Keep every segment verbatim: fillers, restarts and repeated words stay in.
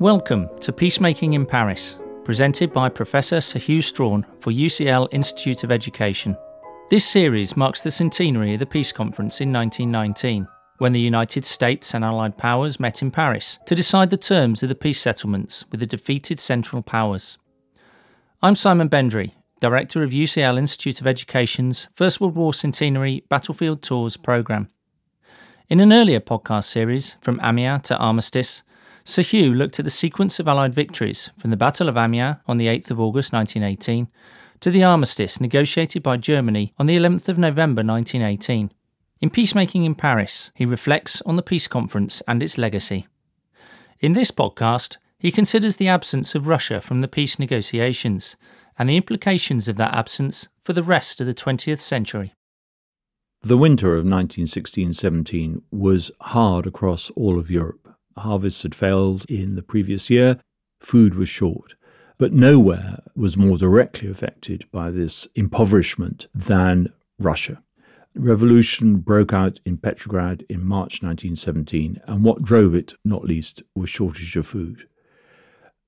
Welcome to Peacemaking in Paris, presented by Professor Sir Hew Strachan for U C L Institute of Education. This series marks the centenary of the Peace Conference in nineteen nineteen, when the United States and Allied powers met in Paris to decide the terms of the peace settlements with the defeated Central Powers. I'm Simon Bendry, Director of U C L Institute of Education's First World War Centenary Battlefield Tours programme. In an earlier podcast series, From Amiens to Armistice, Sir Hew looked at the sequence of Allied victories from the Battle of Amiens on the eighth of August nineteen eighteen to the armistice negotiated by Germany on the eleventh of November nineteen eighteen. In Peacemaking in Paris, he reflects on the peace conference and its legacy. In this podcast, he considers the absence of Russia from the peace negotiations and the implications of that absence for the rest of the twentieth century. The winter of nineteen sixteen seventeen was hard across all of Europe. Harvests had failed in the previous year, food was short, but nowhere was more directly affected by this impoverishment than Russia. Revolution broke out in Petrograd in March nineteen seventeen, and what drove it, not least, was shortage of food.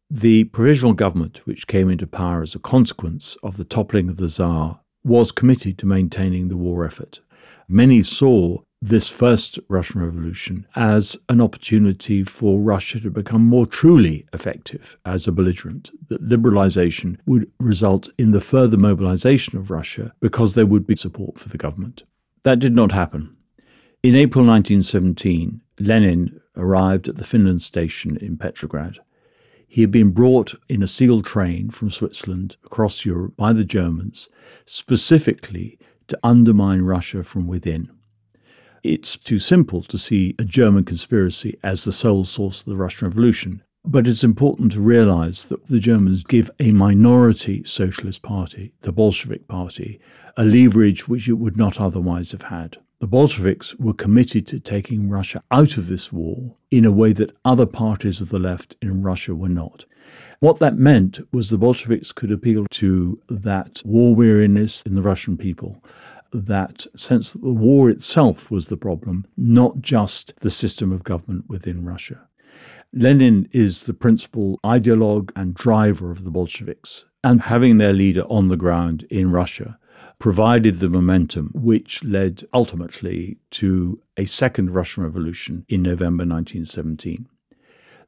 The provisional government, which came into power as a consequence of the toppling of the Tsar, was committed to maintaining the war effort. Many saw this first Russian Revolution as an opportunity for Russia to become more truly effective as a belligerent, that liberalization would result in the further mobilization of Russia because there would be support for the government. That did not happen. In April nineteen seventeen, Lenin arrived at the Finland station in Petrograd. He had been brought in a sealed train from Switzerland across Europe by the Germans, specifically to undermine Russia from within. It's too simple to see a German conspiracy as the sole source of the Russian Revolution, but it's important to realise that the Germans give a minority socialist party, the Bolshevik Party, a leverage which it would not otherwise have had. The Bolsheviks were committed to taking Russia out of this war in a way that other parties of the left in Russia were not. What that meant was the Bolsheviks could appeal to that war weariness in the Russian people, that sense that the war itself was the problem, not just the system of government within Russia. Lenin is the principal ideologue and driver of the Bolsheviks, and having their leader on the ground in Russia provided the momentum which led ultimately to a second Russian Revolution in November nineteen seventeen.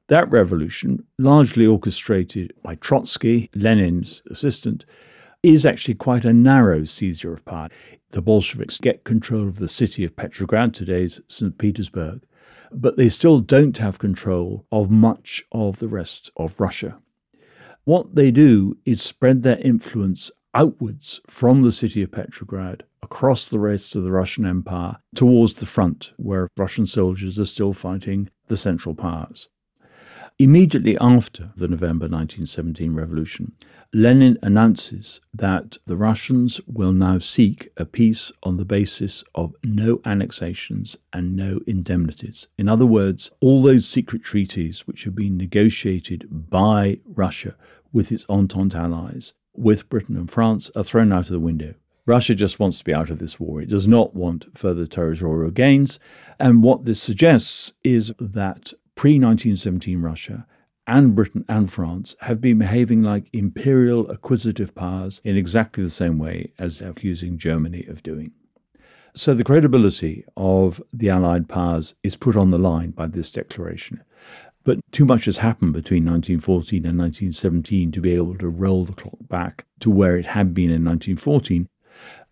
That revolution, largely orchestrated by Trotsky, Lenin's assistant, is actually quite a narrow seizure of power. The Bolsheviks get control of the city of Petrograd, today's Saint Petersburg, but they still don't have control of much of the rest of Russia. What they do is spread their influence outwards from the city of Petrograd, across the rest of the Russian Empire, towards the front, where Russian soldiers are still fighting the Central Powers. Immediately after the November nineteen seventeen revolution, Lenin announces that the Russians will now seek a peace on the basis of no annexations and no indemnities. In other words, all those secret treaties which have been negotiated by Russia with its Entente allies, with Britain and France, are thrown out of the window. Russia just wants to be out of this war. It does not want further territorial gains. And what this suggests is that pre nineteen seventeen Russia and Britain and France have been behaving like imperial acquisitive powers in exactly the same way as they're accusing Germany of doing. So the credibility of the Allied powers is put on the line by this declaration. But too much has happened between nineteen fourteen and nineteen seventeen to be able to roll the clock back to where it had been in nineteen fourteen.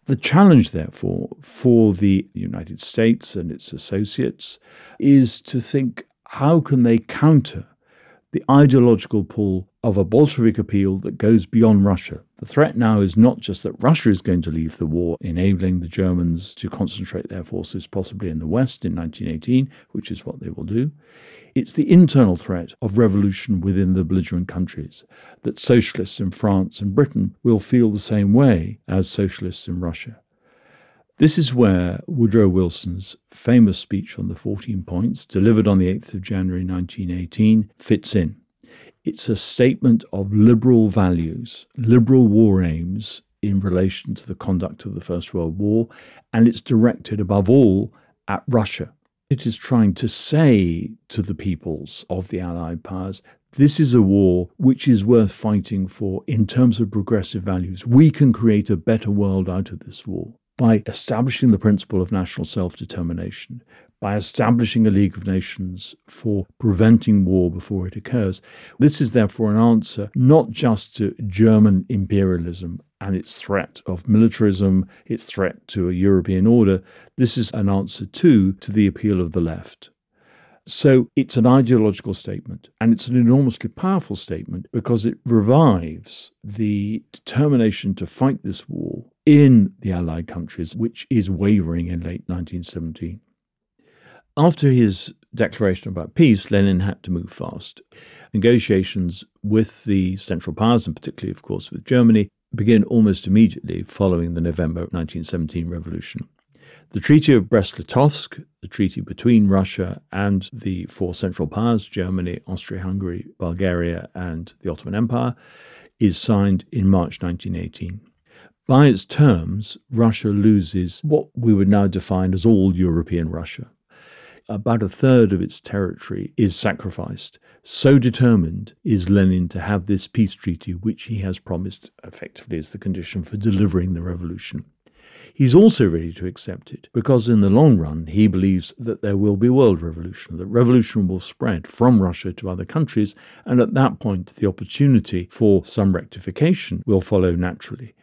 The challenge, therefore, for the United States and its associates is to think, how can they counter the ideological pull of a Bolshevik appeal that goes beyond Russia? The threat now is not just that Russia is going to leave the war, enabling the Germans to concentrate their forces possibly in the West in nineteen eighteen, which is what they will do. It's the internal threat of revolution within the belligerent countries, that socialists in France and Britain will feel the same way as socialists in Russia. This is where Woodrow Wilson's famous speech on the fourteen points, delivered on the eighth of January nineteen eighteen, fits in. It's a statement of liberal values, liberal war aims in relation to the conduct of the First World War, and it's directed above all at Russia. It is trying to say to the peoples of the Allied powers, This is a war which is worth fighting for in terms of progressive values. We can create a better world out of this war by establishing the principle of national self-determination, by establishing a League of Nations for preventing war before it occurs. This is therefore an answer not just to German imperialism and its threat of militarism, its threat to a European order. This is an answer too to the appeal of the left. So it's an ideological statement, and it's an enormously powerful statement because it revives the determination to fight this war in the Allied countries, which is wavering in late nineteen seventeen. After his declaration about peace, Lenin had to move fast. Negotiations with the Central Powers, and particularly, of course, with Germany, began almost immediately following the November nineteen seventeen revolution. The Treaty of Brest-Litovsk, the treaty between Russia and the four Central Powers, Germany, Austria-Hungary, Bulgaria, and the Ottoman Empire, is signed in March nineteen eighteen. By its terms, Russia loses what we would now define as all European Russia. About a third of its territory is sacrificed. So determined is Lenin to have this peace treaty, which he has promised effectively as the condition for delivering the revolution. He's also ready to accept it because in the long run he believes that there will be world revolution, that revolution will spread from Russia to other countries, and at that point the opportunity for some rectification will follow naturally.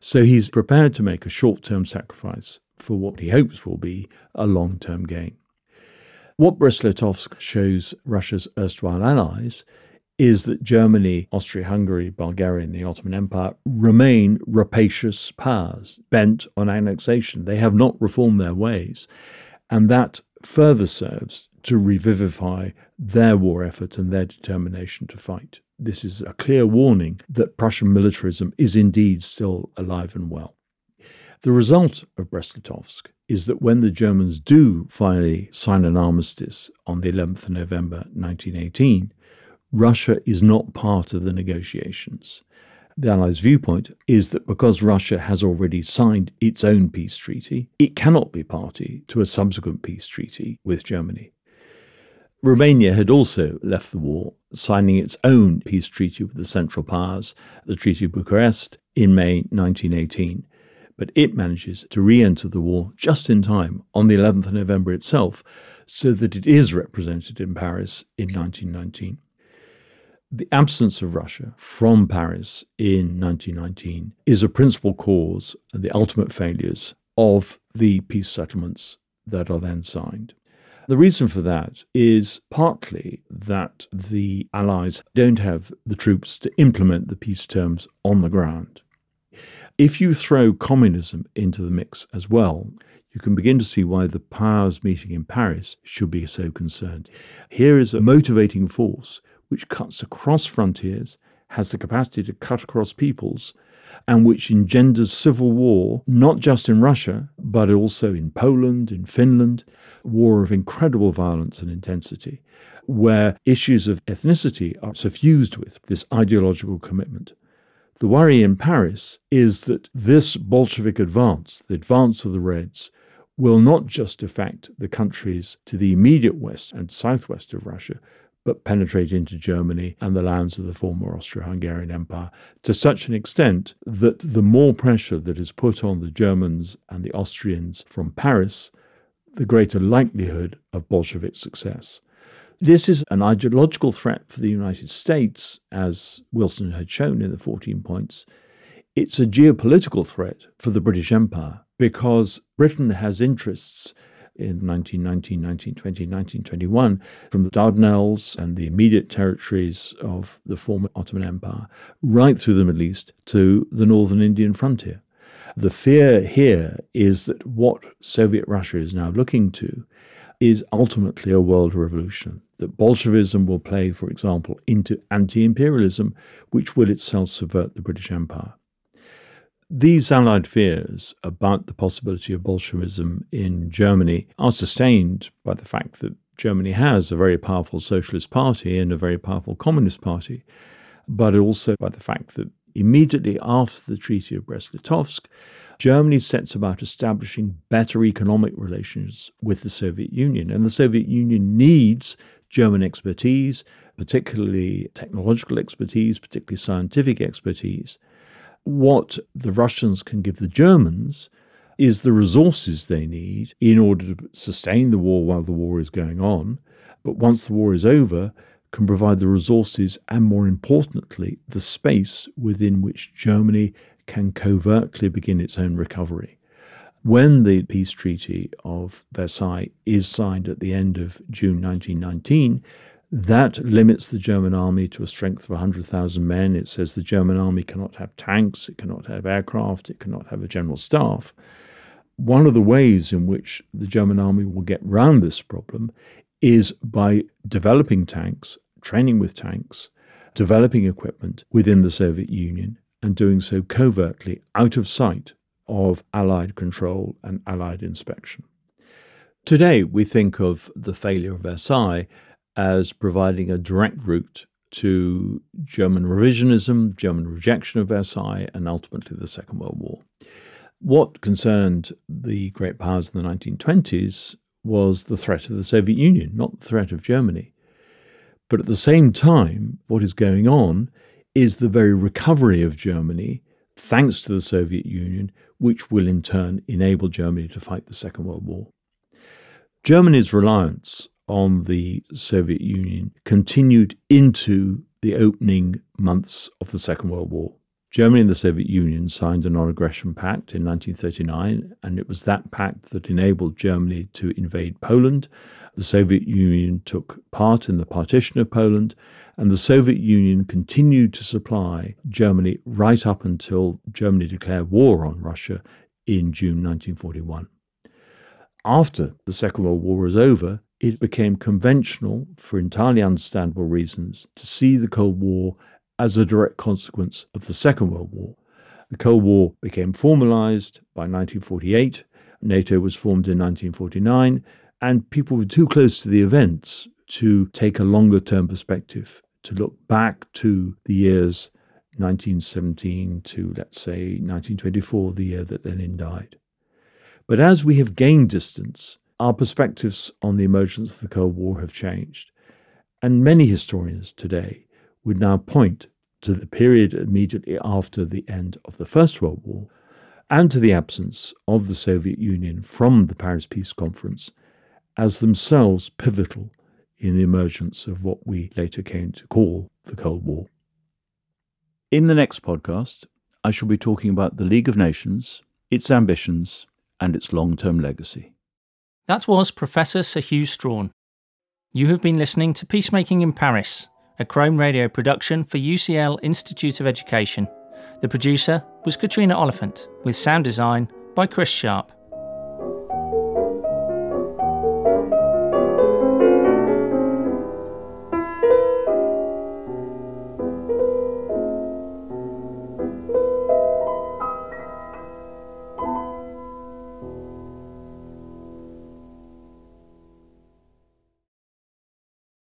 So he's prepared to make a short-term sacrifice for what he hopes will be a long-term gain. What Brest-Litovsk shows Russia's erstwhile allies is that Germany, Austria-Hungary, Bulgaria and the Ottoman Empire remain rapacious powers, bent on annexation. They have not reformed their ways, and that further serves to revivify their war effort and their determination to fight. This is a clear warning that Prussian militarism is indeed still alive and well. The result of Brest-Litovsk is that when the Germans do finally sign an armistice on the eleventh of November nineteen eighteen, Russia is not part of the negotiations. The Allies' viewpoint is that because Russia has already signed its own peace treaty, it cannot be party to a subsequent peace treaty with Germany. Romania had also left the war, signing its own peace treaty with the Central Powers, the Treaty of Bucharest, in May nineteen eighteen. But it manages to re-enter the war just in time on the eleventh of November itself, so that it is represented in Paris in nineteen nineteen. The absence of Russia from Paris in nineteen nineteen is a principal cause and the ultimate failures of the peace settlements that are then signed. The reason for that is partly that the Allies don't have the troops to implement the peace terms on the ground. If you throw communism into the mix as well, you can begin to see why the powers meeting in Paris should be so concerned. Here is a motivating force which cuts across frontiers, has the capacity to cut across peoples, and which engenders civil war, not just in Russia, but also in Poland, in Finland, war of incredible violence and intensity, where issues of ethnicity are suffused with this ideological commitment. The worry in Paris is that this Bolshevik advance, the advance of the Reds, will not just affect the countries to the immediate west and southwest of Russia, but penetrate into Germany and the lands of the former Austro-Hungarian Empire to such an extent that the more pressure that is put on the Germans and the Austrians from Paris, the greater likelihood of Bolshevik success. This is an ideological threat for the United States, as Wilson had shown in the fourteen points. It's a geopolitical threat for the British Empire because Britain has interests in nineteen nineteen, nineteen twenty, nineteen twenty-one, from the Dardanelles and the immediate territories of the former Ottoman Empire, right through the Middle East to the northern Indian frontier. The fear here is that what Soviet Russia is now looking to is ultimately a world revolution, that Bolshevism will play, for example, into anti-imperialism, which will itself subvert the British Empire. These Allied fears about the possibility of Bolshevism in Germany are sustained by the fact that Germany has a very powerful Socialist Party and a very powerful Communist Party, but also by the fact that immediately after the Treaty of Brest-Litovsk, Germany sets about establishing better economic relations with the Soviet Union, and the Soviet Union needs German expertise, particularly technological expertise, particularly scientific expertise. What the Russians can give the Germans is the resources they need in order to sustain the war while the war is going on, but once the war is over, can provide the resources and, more importantly, the space within which Germany can covertly begin its own recovery. When the peace treaty of Versailles is signed at the end of June nineteen nineteen, that limits the German army to a strength of one hundred thousand men. It says the German army cannot have tanks, it cannot have aircraft, it cannot have a general staff. One of the ways in which the German army will get round this problem is by developing tanks, training with tanks, developing equipment within the Soviet Union, and doing so covertly, out of sight of Allied control and Allied inspection. Today, we think of the failure of Versailles as providing a direct route to German revisionism, German rejection of Versailles, and ultimately the Second World War. What concerned the great powers in the nineteen twenties was the threat of the Soviet Union, not the threat of Germany. But at the same time, what is going on is the very recovery of Germany, thanks to the Soviet Union, which will in turn enable Germany to fight the Second World War. Germany's reliance on the Soviet Union continued into the opening months of the Second World War. Germany and the Soviet Union signed a non-aggression pact in nineteen thirty-nine, and it was that pact that enabled Germany to invade Poland. The Soviet Union took part in the partition of Poland, and the Soviet Union continued to supply Germany right up until Germany declared war on Russia in June nineteen forty-one. After the Second World War was over, it became conventional, for entirely understandable reasons, to see the Cold War as a direct consequence of the Second World War. The Cold War became formalized by nineteen forty-eight, NATO was formed in nineteen forty-nine, and people were too close to the events to take a longer-term perspective, to look back to the years nineteen seventeen to, let's say, nineteen twenty-four, the year that Lenin died. But as we have gained distance, our perspectives on the emergence of the Cold War have changed, and many historians today would now point to the period immediately after the end of the First World War and to the absence of the Soviet Union from the Paris Peace Conference as themselves pivotal in the emergence of what we later came to call the Cold War. In the next podcast, I shall be talking about the League of Nations, its ambitions, and its long-term legacy. That was Professor Sir Hew Strachan. You have been listening to Peacemaking in Paris, a Chrome Radio production for U C L Institute of Education. The producer was Katrina Oliphant, with sound design by Chris Sharp.